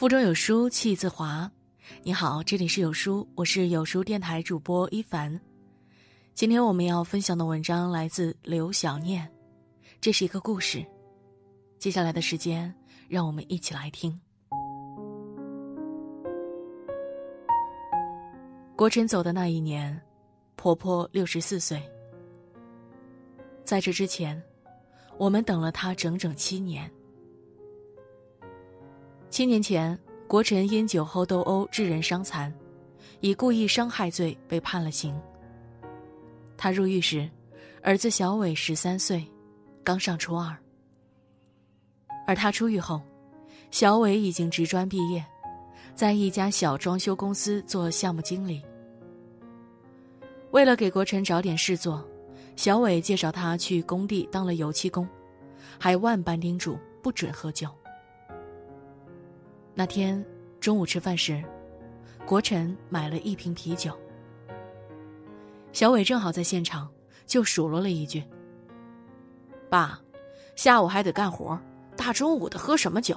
腹中有书气自华。你好，这里是有书，我是有书电台主播一凡。今天我们要分享的文章来自刘小念，这是一个故事。接下来的时间，让我们一起来听。国珍走的那一年，婆婆64岁。在这之前，我们等了她整整7年。7年前，国臣因酒后斗殴致人伤残，以故意伤害罪被判了刑。他入狱时，儿子小伟13岁，刚上初2。而他出狱后，小伟已经职专毕业，在一家小装修公司做项目经理。为了给国臣找点事做，小伟介绍他去工地当了油漆工，还万般叮嘱不准喝酒。那天中午吃饭时，国臣买了1瓶啤酒。小伟正好在现场，就数落了一句：“爸，下午还得干活，大中午的喝什么酒？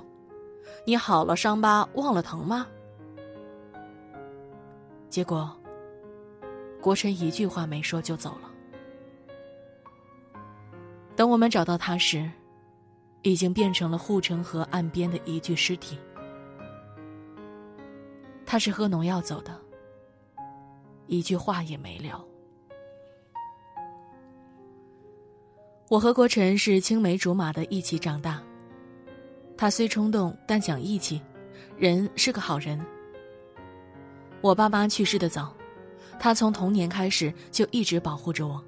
你好了伤疤忘了疼吗？”结果，国臣一句话没说就走了。等我们找到他时，已经变成了护城河岸边的一具尸体。他是喝农药走的，一句话也没聊。我和国臣是青梅竹马的一起长大，他虽冲动但讲义气，人是个好人。我爸妈去世的早，他从童年开始就一直保护着我，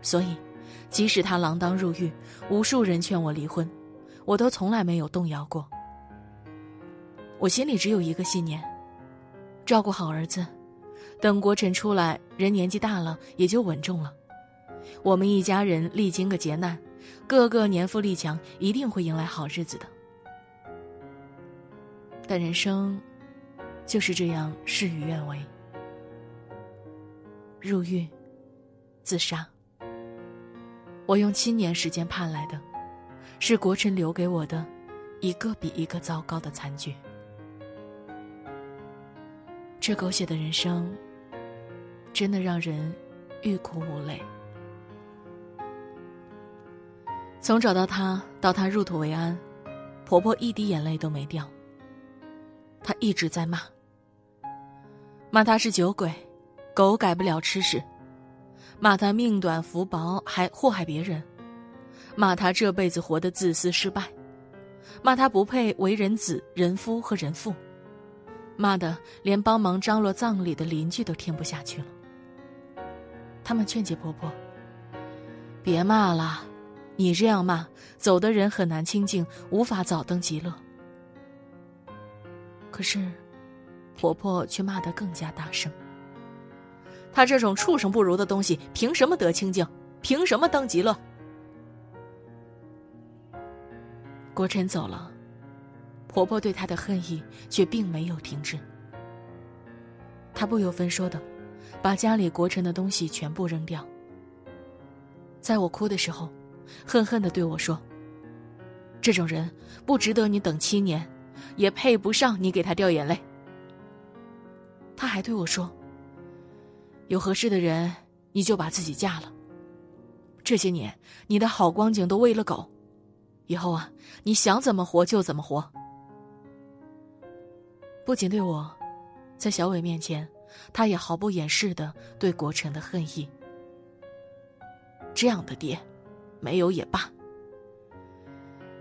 所以即使他锒铛入狱，无数人劝我离婚，我都从来没有动摇过。我心里只有一个信念，照顾好儿子，等国臣出来，人年纪大了也就稳重了。我们一家人历经个劫难，个个年富力强，一定会迎来好日子的。但人生就是这样，事与愿违。入狱，自杀。我用7年时间盼来的，是国臣留给我的一个比一个糟糕的残局。这狗血的人生真的让人欲哭无泪。从找到他到他入土为安，婆婆一滴眼泪都没掉。她一直在骂他是酒鬼，狗改不了吃屎，骂他命短福薄还祸害别人，骂他这辈子活得自私失败，骂他不配为人子人夫和人父，骂得连帮忙张罗葬礼的邻居都听不下去了。他们劝解婆婆：“别骂了，你这样骂，走的人很难清静，无法早登极乐。”可是，婆婆却骂得更加大声：“她这种畜生不如的东西，凭什么得清静？凭什么登极乐？”国臣走了，婆婆对她的恨意却并没有停止。她不由分说的把家里国臣的东西全部扔掉。在我哭的时候，恨恨地对我说：“这种人不值得你等7年，也配不上你给他掉眼泪。”她还对我说：“有合适的人，你就把自己嫁了。这些年，你的好光景都喂了狗。以后啊，你想怎么活就怎么活。”不仅对我，在小伟面前，他也毫不掩饰地对国臣的恨意。这样的爹，没有也罢。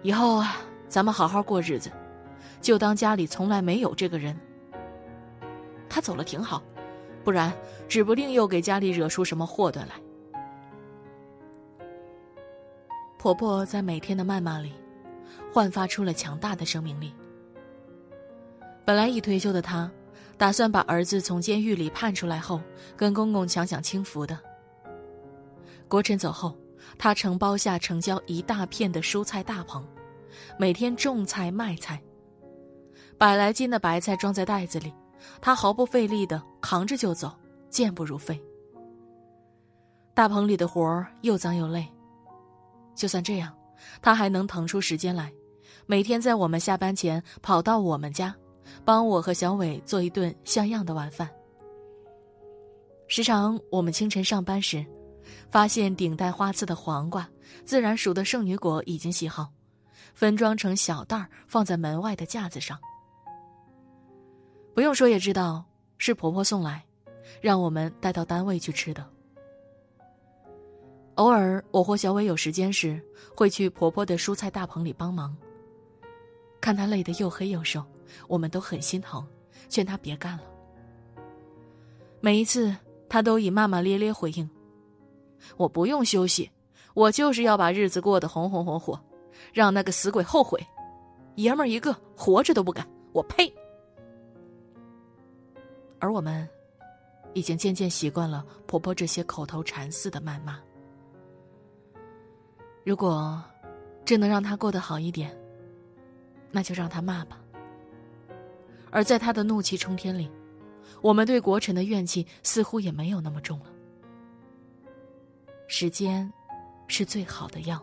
以后啊，咱们好好过日子，就当家里从来没有这个人。他走了挺好，不然指不定又给家里惹出什么祸端来。婆婆在每天的谩骂里，焕发出了强大的生命力。本来已退休的她，打算把儿子从监狱里判出来后，跟公公享享清福的。国臣走后，她承包下城郊一大片的蔬菜大棚，每天种菜卖菜。100来斤的白菜装在袋子里，她毫不费力地扛着就走，健步如飞。大棚里的活儿又脏又累，就算这样，他还能腾出时间来每天在我们下班前跑到我们家，帮我和小伟做一顿像样的晚饭。时常我们清晨上班时，发现顶带花刺的黄瓜、自然熟的圣女果已经洗好，分装成小袋儿放在门外的架子上。不用说也知道是婆婆送来，让我们带到单位去吃的。偶尔我或小伟有时间时，会去婆婆的蔬菜大棚里帮忙。看她累得又黑又瘦，我们都很心疼，劝她别干了。每一次她都以骂骂咧咧回应：“我不用休息，我就是要把日子过得红红火火，让那个死鬼后悔。爷们儿一个，活着都不敢，我呸！”而我们已经渐渐习惯了婆婆这些口头禅似的谩骂。如果真能让她过得好一点，那就让她骂吧。而在她的怒气冲天里，我们对国臣的怨气似乎也没有那么重了。时间是最好的药，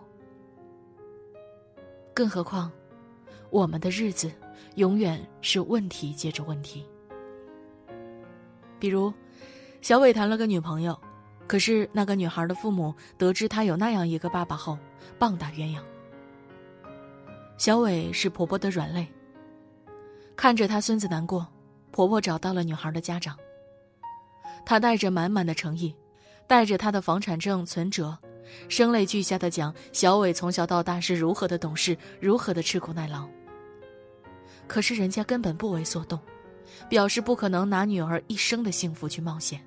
更何况我们的日子永远是问题接着问题。比如，小伟谈了个女朋友，可是那个女孩的父母得知她有那样一个爸爸后，棒打鸳鸯。小伟是婆婆的软肋，看着她孙子难过，婆婆找到了女孩的家长。她带着满满的诚意，带着她的房产证、存折，声泪俱下地讲小伟从小到大是如何的懂事，如何的吃苦耐劳。可是人家根本不为所动，表示不可能拿女儿一生的幸福去冒险。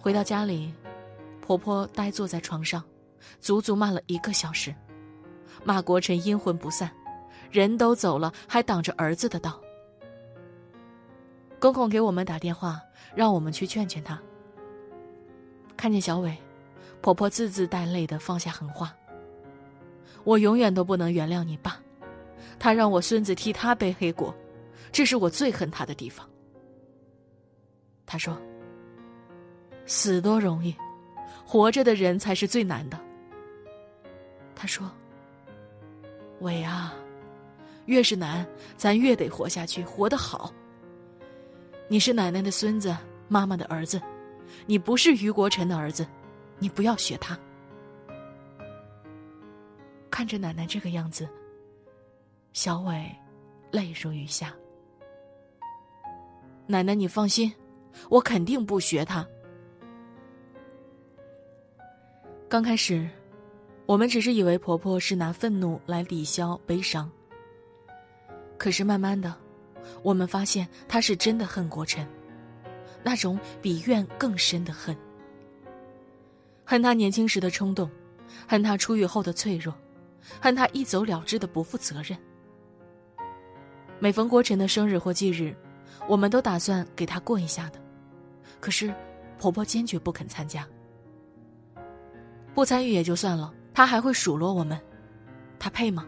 回到家里，婆婆呆坐在床上，足足骂了1个小时，骂国臣阴魂不散，人都走了还挡着儿子的道。公公给我们打电话，让我们去劝劝他。看见小伟，婆婆字字带泪地放下狠话：“我永远都不能原谅你爸，他让我孙子替他背黑锅，这是我最恨他的地方。”他说：“死多容易，活着的人才是最难的。”他说：“伟啊，越是难，咱越得活下去，活得好。你是奶奶的孙子，妈妈的儿子，你不是于国臣的儿子，你不要学他。”看着奶奶这个样子，小伟泪如雨下。“奶奶，你放心，我肯定不学他。”刚开始，我们只是以为婆婆是拿愤怒来抵消悲伤。可是慢慢的，我们发现她是真的恨国臣，那种比怨更深的恨。恨她年轻时的冲动，恨她出狱后的脆弱，恨她一走了之的不负责任。每逢国臣的生日或忌日，我们都打算给他过一下的，可是婆婆坚决不肯参加。不参与也就算了，她还会数落我们：“她配吗？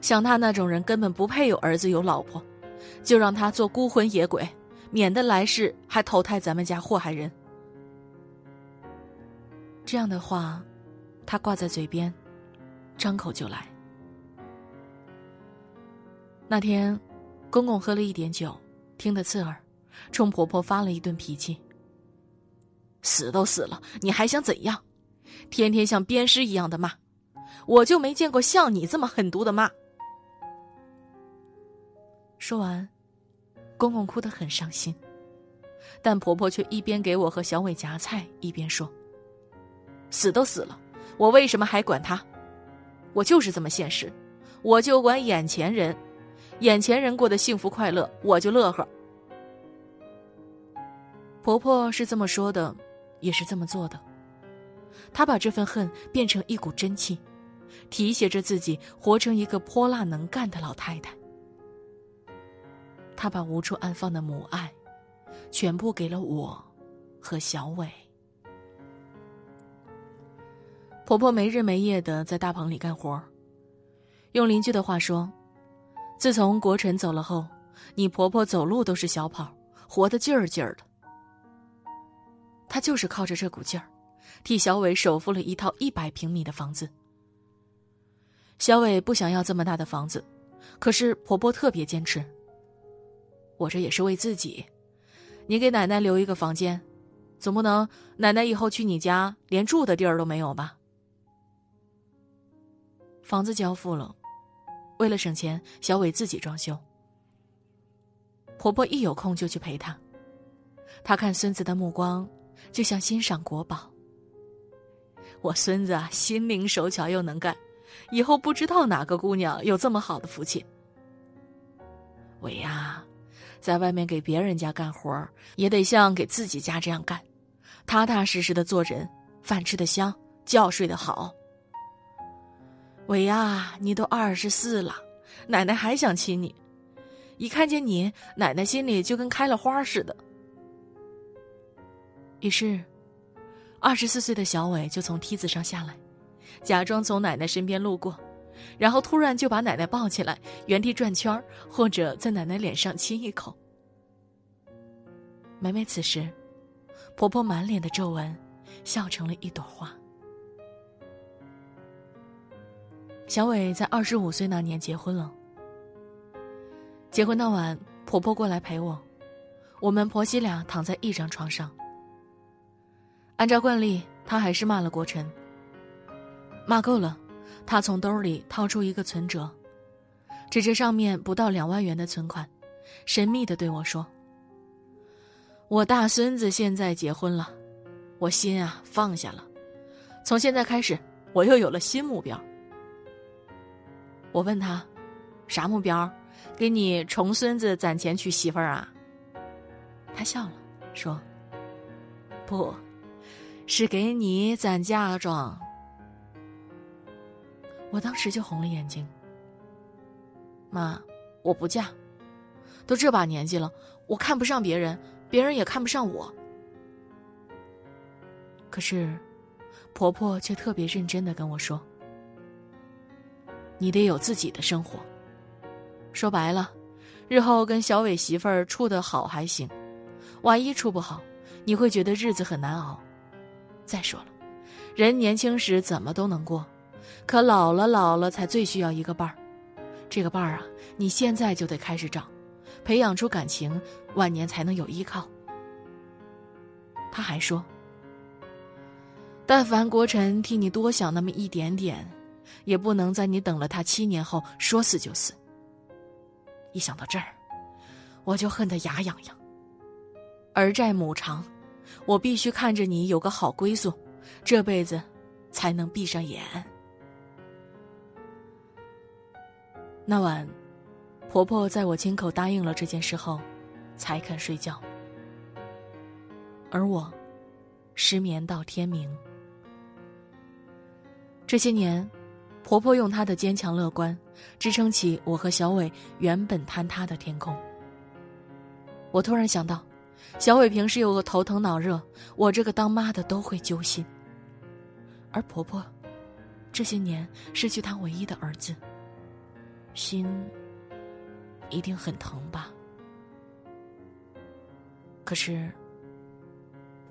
像她那种人根本不配有儿子有老婆，就让她做孤魂野鬼，免得来世还投胎咱们家祸害人。”这样的话，她挂在嘴边，张口就来。那天，公公喝了1点酒，听得刺耳，冲婆婆发了一顿脾气：“死都死了，你还想怎样？天天像鞭尸一样的骂，我就没见过像你这么狠毒的骂。”说完，公公哭得很伤心，但婆婆却一边给我和小伟夹菜，一边说：“死都死了，我为什么还管他？我就是这么现实，我就管眼前人。眼前人过得幸福快乐，我就乐呵。”婆婆是这么说的，也是这么做的。她把这份恨变成一股真气，提携着自己活成一个泼辣能干的老太太。她把无处安放的母爱全部给了我和小伟。婆婆没日没夜地在大棚里干活，用邻居的话说，自从国臣走了后，你婆婆走路都是小跑，活得劲儿劲儿的。她就是靠着这股劲儿，替小伟首付了一套100平米的房子。小伟不想要这么大的房子，可是婆婆特别坚持。我这也是为自己，你给奶奶留一个房间，总不能奶奶以后去你家连住的地儿都没有吧？房子交付了，为了省钱，小伟自己装修。婆婆一有空就去陪她，她看孙子的目光就像欣赏国宝。我孙子啊，心灵手巧又能干，以后不知道哪个姑娘有这么好的福气。伟呀，在外面给别人家干活也得像给自己家这样干，踏踏实实的做人，饭吃得香，觉睡得好。伟呀，你都24了，奶奶还想亲你，一看见你，奶奶心里就跟开了花似的。于是24岁的小伟就从梯子上下来，假装从奶奶身边路过，然后突然就把奶奶抱起来，原地转圈，或者在奶奶脸上亲一口。每每此时，婆婆满脸的皱纹笑成了一朵花。小伟在25岁那年结婚了。结婚那晚，婆婆过来陪我，我们婆媳俩躺在一张床上。按照惯例，她还是骂了国晨。骂够了，她从兜里掏出一个存折，指着上面不到2万元的存款，神秘地对我说：我大孙子现在结婚了，我心啊放下了，从现在开始我又有了新目标。我问他：啥目标？给你重孙子攒钱娶媳妇儿啊？他笑了，说：不是给你攒嫁妆。我当时就红了眼睛。妈，我不嫁，都这把年纪了，我看不上别人，别人也看不上我。可是婆婆却特别认真地跟我说：你得有自己的生活。说白了，日后跟小伟媳妇儿处得好还行，万一处不好，你会觉得日子很难熬。再说了，人年轻时怎么都能过，可老了才最需要一个伴儿。这个伴儿啊，你现在就得开始找，培养出感情，晚年才能有依靠。他还说：但凡国晨替你多想那么一点点，也不能在你等了他7年后说死就死。一想到这儿，我就恨得牙痒痒。儿债母偿，我必须看着你有个好归宿，这辈子才能闭上眼。那晚，婆婆在我亲口答应了这件事后才肯睡觉，而我失眠到天明。这些年，婆婆用她的坚强乐观支撑起我和小伟原本坍塌的天空。我突然想到，小伟平时有个头疼脑热，我这个当妈的都会揪心，而婆婆这些年失去她唯一的儿子，心一定很疼吧。可是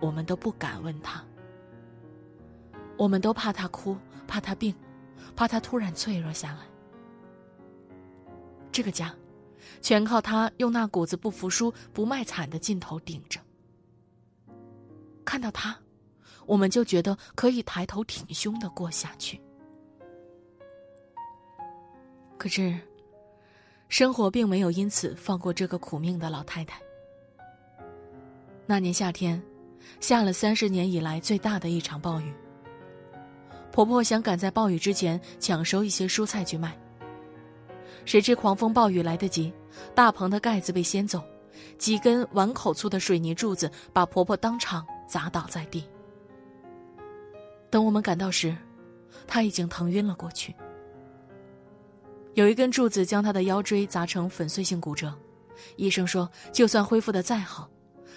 我们都不敢问她，我们都怕她哭，怕她病，怕她突然脆弱下来。这个家全靠她用那股子不服输不卖惨的劲头顶着。看到她，我们就觉得可以抬头挺胸地过下去。可是生活并没有因此放过这个苦命的老太太。那年夏天，下了30年以来最大的一场暴雨。婆婆想赶在暴雨之前抢收一些蔬菜去卖，谁知狂风暴雨来得急，大棚的盖子被掀走，几根碗口粗的水泥柱子把婆婆当场砸倒在地。等我们赶到时，她已经疼晕了过去。有一根柱子将她的腰椎砸成粉碎性骨折，医生说就算恢复得再好，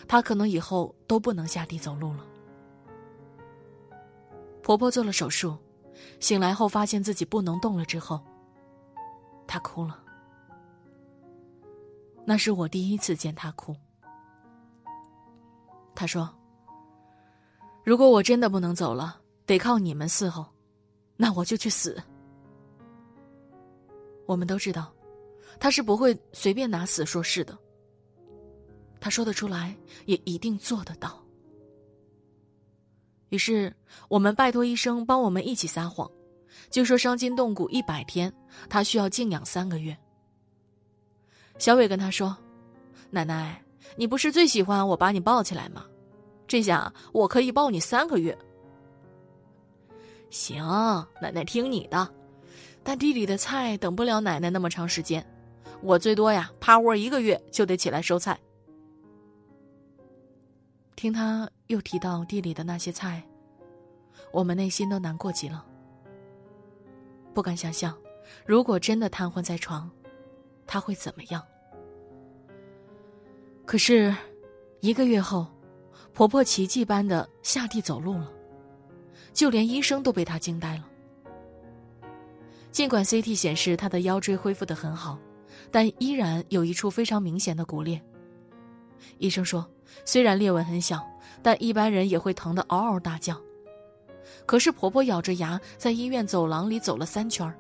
她可能以后都不能下地走路了。婆婆做了手术，醒来后发现自己不能动了之后，她哭了。那是我第一次见她哭。她说：如果我真的不能走了，得靠你们伺候，那我就去死。我们都知道，他是不会随便拿死说是的。他说得出来，也一定做得到。于是，我们拜托医生帮我们一起撒谎，就说伤筋动骨100天，他需要静养3个月。小伟跟他说：“奶奶，你不是最喜欢我把你抱起来吗？这下我可以抱你3个月。”行，奶奶听你的，但地里的菜等不了奶奶那么长时间，我最多呀趴窝1个月就得起来收菜。听他又提到地里的那些菜，我们内心都难过极了。不敢想象，如果真的瘫痪在床，他会怎么样？可是，1个月后，婆婆奇迹般的下地走路了，就连医生都被她惊呆了。尽管 CT 显示她的腰椎恢复得很好，但依然有一处非常明显的骨裂。医生说，虽然裂纹很小，但一般人也会疼得嗷嗷大叫。可是婆婆咬着牙在医院走廊里走了3圈，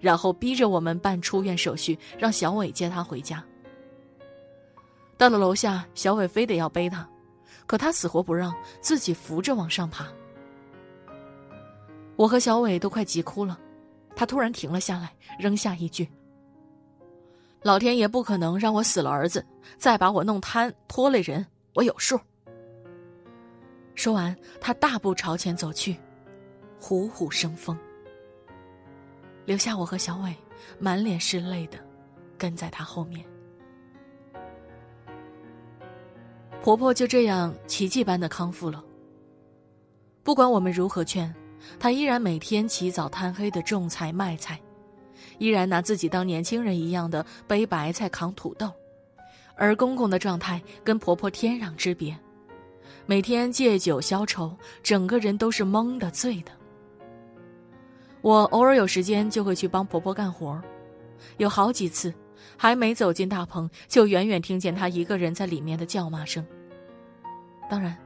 然后逼着我们办出院手续，让小伟接她回家。到了楼下，小伟非得要背她，可她死活不让，自己扶着往上爬。我和小伟都快急哭了，她突然停了下来，扔下一句：“老天爷不可能让我死了儿子，再把我弄瘫拖累人，我有数。”说完，他大步朝前走去，虎虎生风，留下我和小伟满脸是泪的跟在他后面。婆婆就这样奇迹般的康复了。不管我们如何劝，她依然每天起早贪黑的种菜卖菜，依然拿自己当年轻人一样的背白菜扛土豆，而公公的状态跟婆婆天壤之别，每天借酒消愁，整个人都是懵的醉的。我偶尔有时间就会去帮婆婆干活，有好几次还没走进大棚，就远远听见她一个人在里面的叫骂声。当然，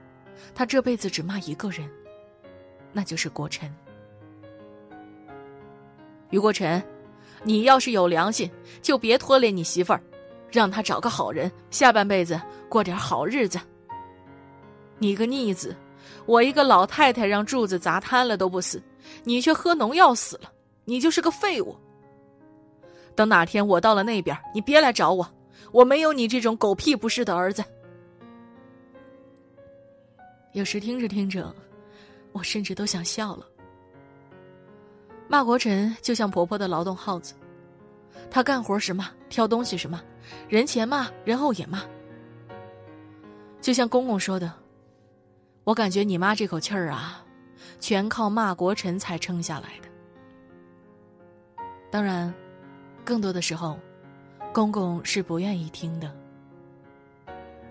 她这辈子只骂一个人，那就是国晨。于国晨，你要是有良心，就别拖累你媳妇儿，让她找个好人，下半辈子过点好日子。你个逆子，我一个老太太让柱子砸瘫了都不死，你却喝农药死了，你就是个废物。等哪天我到了那边，你别来找我，我没有你这种狗屁不是的儿子。有时听着听着，我甚至都想笑了。骂国晨就像婆婆的劳动号子，她干活时骂，挑东西时骂，人前骂，人后也骂。就像公公说的，我感觉你妈这口气儿啊，全靠骂国晨才撑下来的。当然，更多的时候，公公是不愿意听的。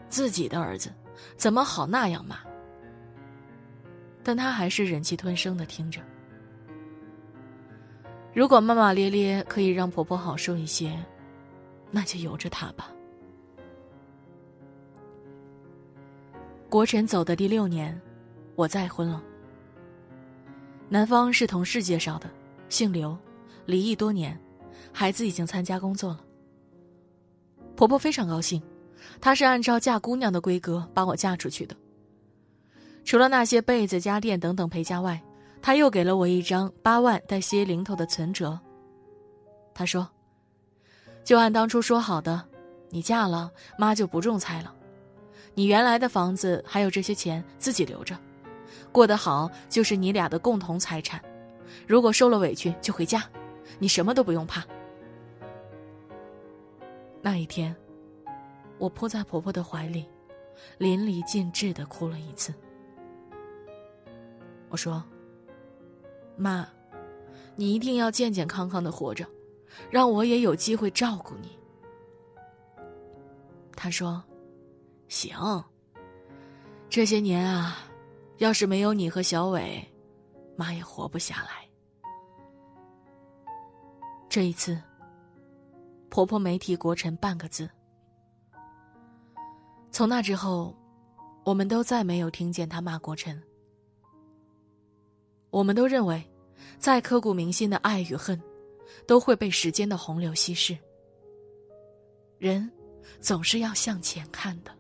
自己的儿子怎么好那样骂？但他还是忍气吞声的听着。如果骂骂咧咧可以让婆婆好受一些，那就由着她吧。国晨走的第6年，我再婚了。男方是同事介绍的，姓刘，离异多年，孩子已经参加工作了。婆婆非常高兴，她是按照嫁姑娘的规格把我嫁出去的。除了那些被子、家电等等陪嫁外，她又给了我一张8万带些零头的存折。她说，就按当初说好的，你嫁了，妈就不种菜了，你原来的房子还有这些钱自己留着，过得好就是你俩的共同财产，如果受了委屈就回家，你什么都不用怕。那一天，我扑在婆婆的怀里，淋漓尽致地哭了一次。我说，妈，你一定要健健康康地活着，让我也有机会照顾你。她说，行，这些年啊，要是没有你和小伟，妈也活不下来。这一次，婆婆没提国晨半个字。从那之后，我们都再没有听见她骂国晨。我们都认为，再刻骨铭心的爱与恨，都会被时间的洪流稀释。人总是要向前看的。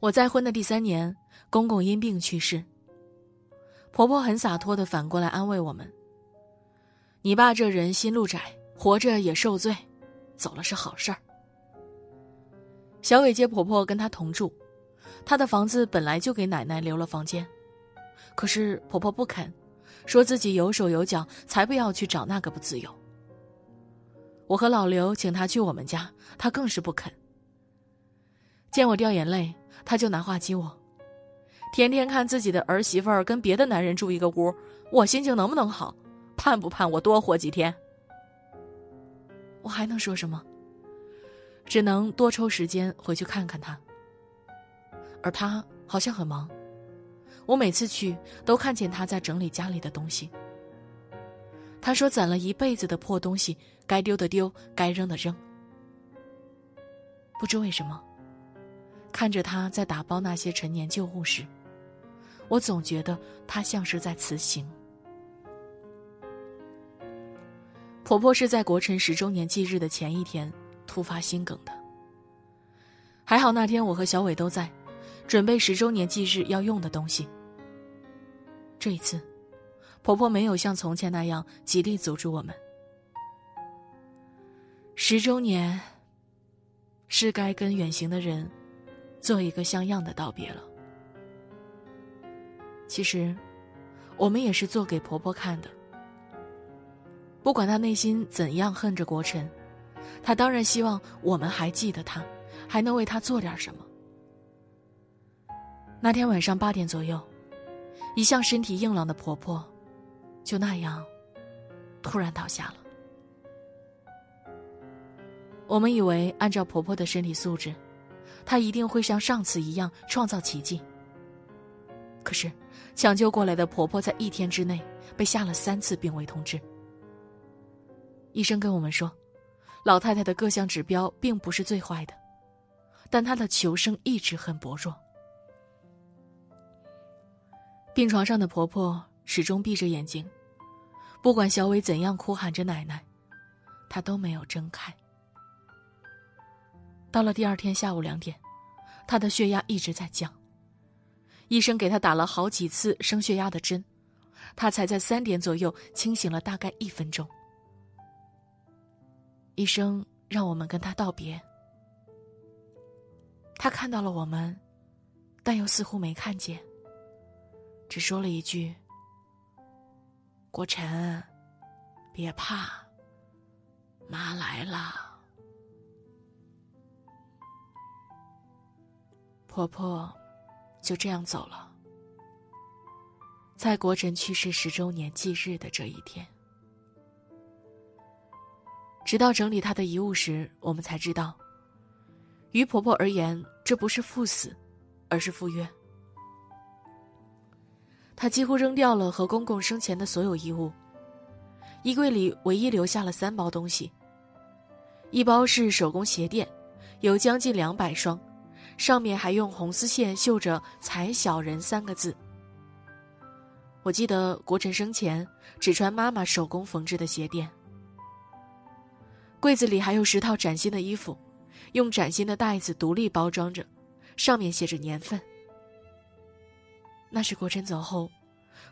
我再婚的第3年，公公因病去世。婆婆很洒脱地反过来安慰我们：你爸这人心路窄，活着也受罪，走了是好事儿。小伟接婆婆跟她同住，她的房子本来就给奶奶留了房间，可是婆婆不肯，说自己有手有脚，才不要去找那个不自由。我和老刘请她去我们家，她更是不肯。见我掉眼泪，她就拿话激我：天天看自己的儿媳妇儿跟别的男人住一个屋，我心情能不能好？盼不盼我多活几天？我还能说什么？只能多抽时间回去看看他。而他好像很忙，我每次去都看见他在整理家里的东西。他说攒了一辈子的破东西，该丢的丢，该扔的扔。不知为什么，看着他在打包那些陈年旧物时，我总觉得他像是在辞行。婆婆是在国辰10周年忌日的前一天突发心梗的，还好那天我和小伟都在，准备10周年忌日要用的东西。这一次，婆婆没有像从前那样极力阻止我们。10周年，是该跟远行的人做一个像样的道别了。其实，我们也是做给婆婆看的。不管她内心怎样恨着国辰，她当然希望我们还记得她，还能为她做点什么。那天晚上8点左右，一向身体硬朗的婆婆就那样突然倒下了。我们以为按照婆婆的身体素质，她一定会像上次一样创造奇迹。可是抢救过来的婆婆在1天之内被下了3次病危通知。医生跟我们说，老太太的各项指标并不是最坏的，但她的求生意志很薄弱。病床上的婆婆始终闭着眼睛，不管小伟怎样哭喊着奶奶，她都没有睁开。到了第2天下午2点，她的血压一直在降，医生给她打了好几次升血压的针，她才在3点左右清醒了大概1分钟。医生让我们跟他道别，他看到了我们，但又似乎没看见，只说了一句：国辰，别怕，妈来了。婆婆就这样走了，在国辰去世10周年忌日的这一天。直到整理她的遗物时，我们才知道，于婆婆而言，这不是赴死，而是赴约。她几乎扔掉了和公公生前的所有衣物，衣柜里唯一留下了3包东西。1包是手工鞋垫，有将近200双，上面还用红丝线绣着“才小人”3个字。我记得国辰生前只穿妈妈手工缝制的鞋垫。柜子里还有10套崭新的衣服，用崭新的袋子独立包装着，上面写着年份。那是国辰走后，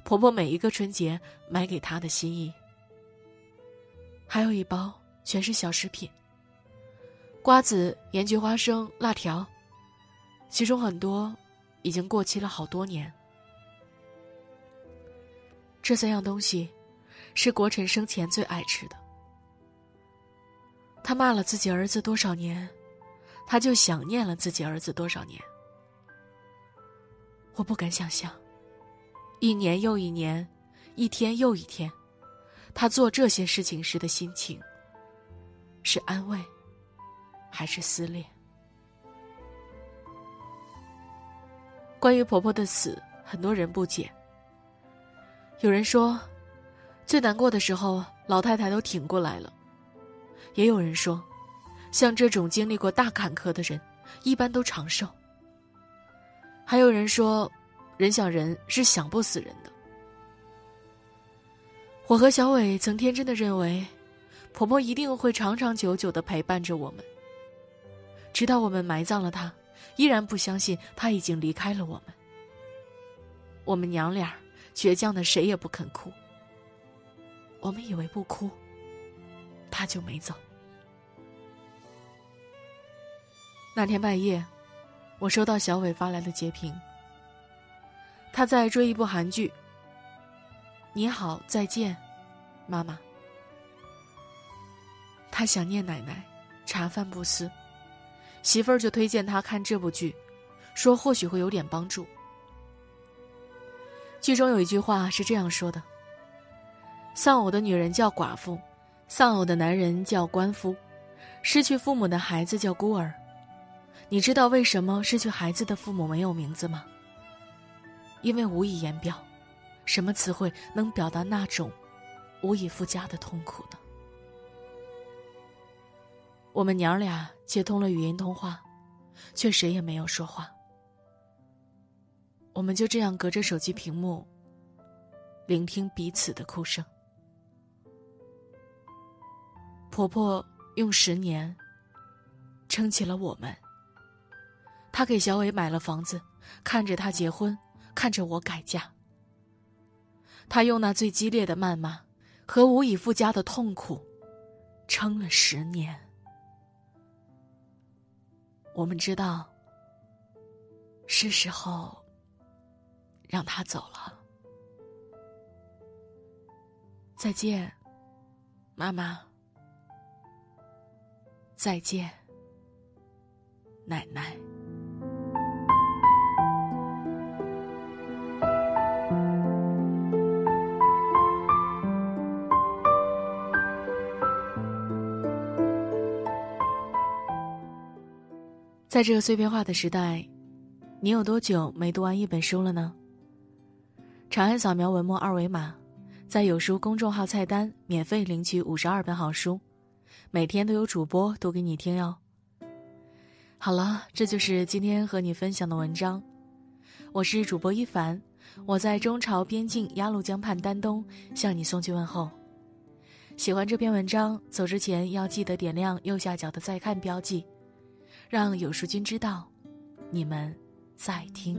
婆婆每一个春节买给她的心意。还有1包全是小食品，瓜子、盐焗花生、辣条，其中很多已经过期了好多年。这3样东西是国辰生前最爱吃的。他骂了自己儿子多少年，他就想念了自己儿子多少年。我不敢想象，1年又1年，1天又1天，他做这些事情时的心情，是安慰，还是撕裂？关于婆婆的死，很多人不解。有人说，最难过的时候，老太太都挺过来了。也有人说，像这种经历过大坎坷的人，一般都长寿。还有人说，人想人是想不死人的。我和小伟曾天真的认为，婆婆一定会长长久久地陪伴着我们，直到我们埋葬了她，依然不相信她已经离开了我们。我们娘俩倔强的谁也不肯哭，我们以为不哭，她就没走。那天半夜，我收到小伟发来的截屏，他在追一部韩剧《你好再见，妈妈》。他想念奶奶，茶饭不思，媳妇儿就推荐他看这部剧，说或许会有点帮助。剧中有一句话是这样说的：丧偶的女人叫寡妇，丧偶的男人叫鳏夫，失去父母的孩子叫孤儿。你知道为什么失去孩子的父母没有名字吗？因为无以言表，什么词汇能表达那种无以复加的痛苦呢？我们娘俩接通了语音通话，却谁也没有说话。我们就这样隔着手机屏幕，聆听彼此的哭声。婆婆用10年撑起了我们。他给小伟买了房子，看着他结婚，看着我改嫁。他用那最激烈的谩骂和无以复加的痛苦撑了10年。我们知道是时候让他走了。再见，妈妈。再见，奶奶。在这个碎片化的时代，你有多久没读完一本书了呢？长按扫描文末二维码，在有书公众号菜单免费领取52本好书，每天都有主播读给你听哟。好了，这就是今天和你分享的文章。我是主播一凡，我在中朝边境鸭绿江畔丹东向你送去问候。喜欢这篇文章，走之前要记得点亮右下角的再看标记，让有书君知道你们在听。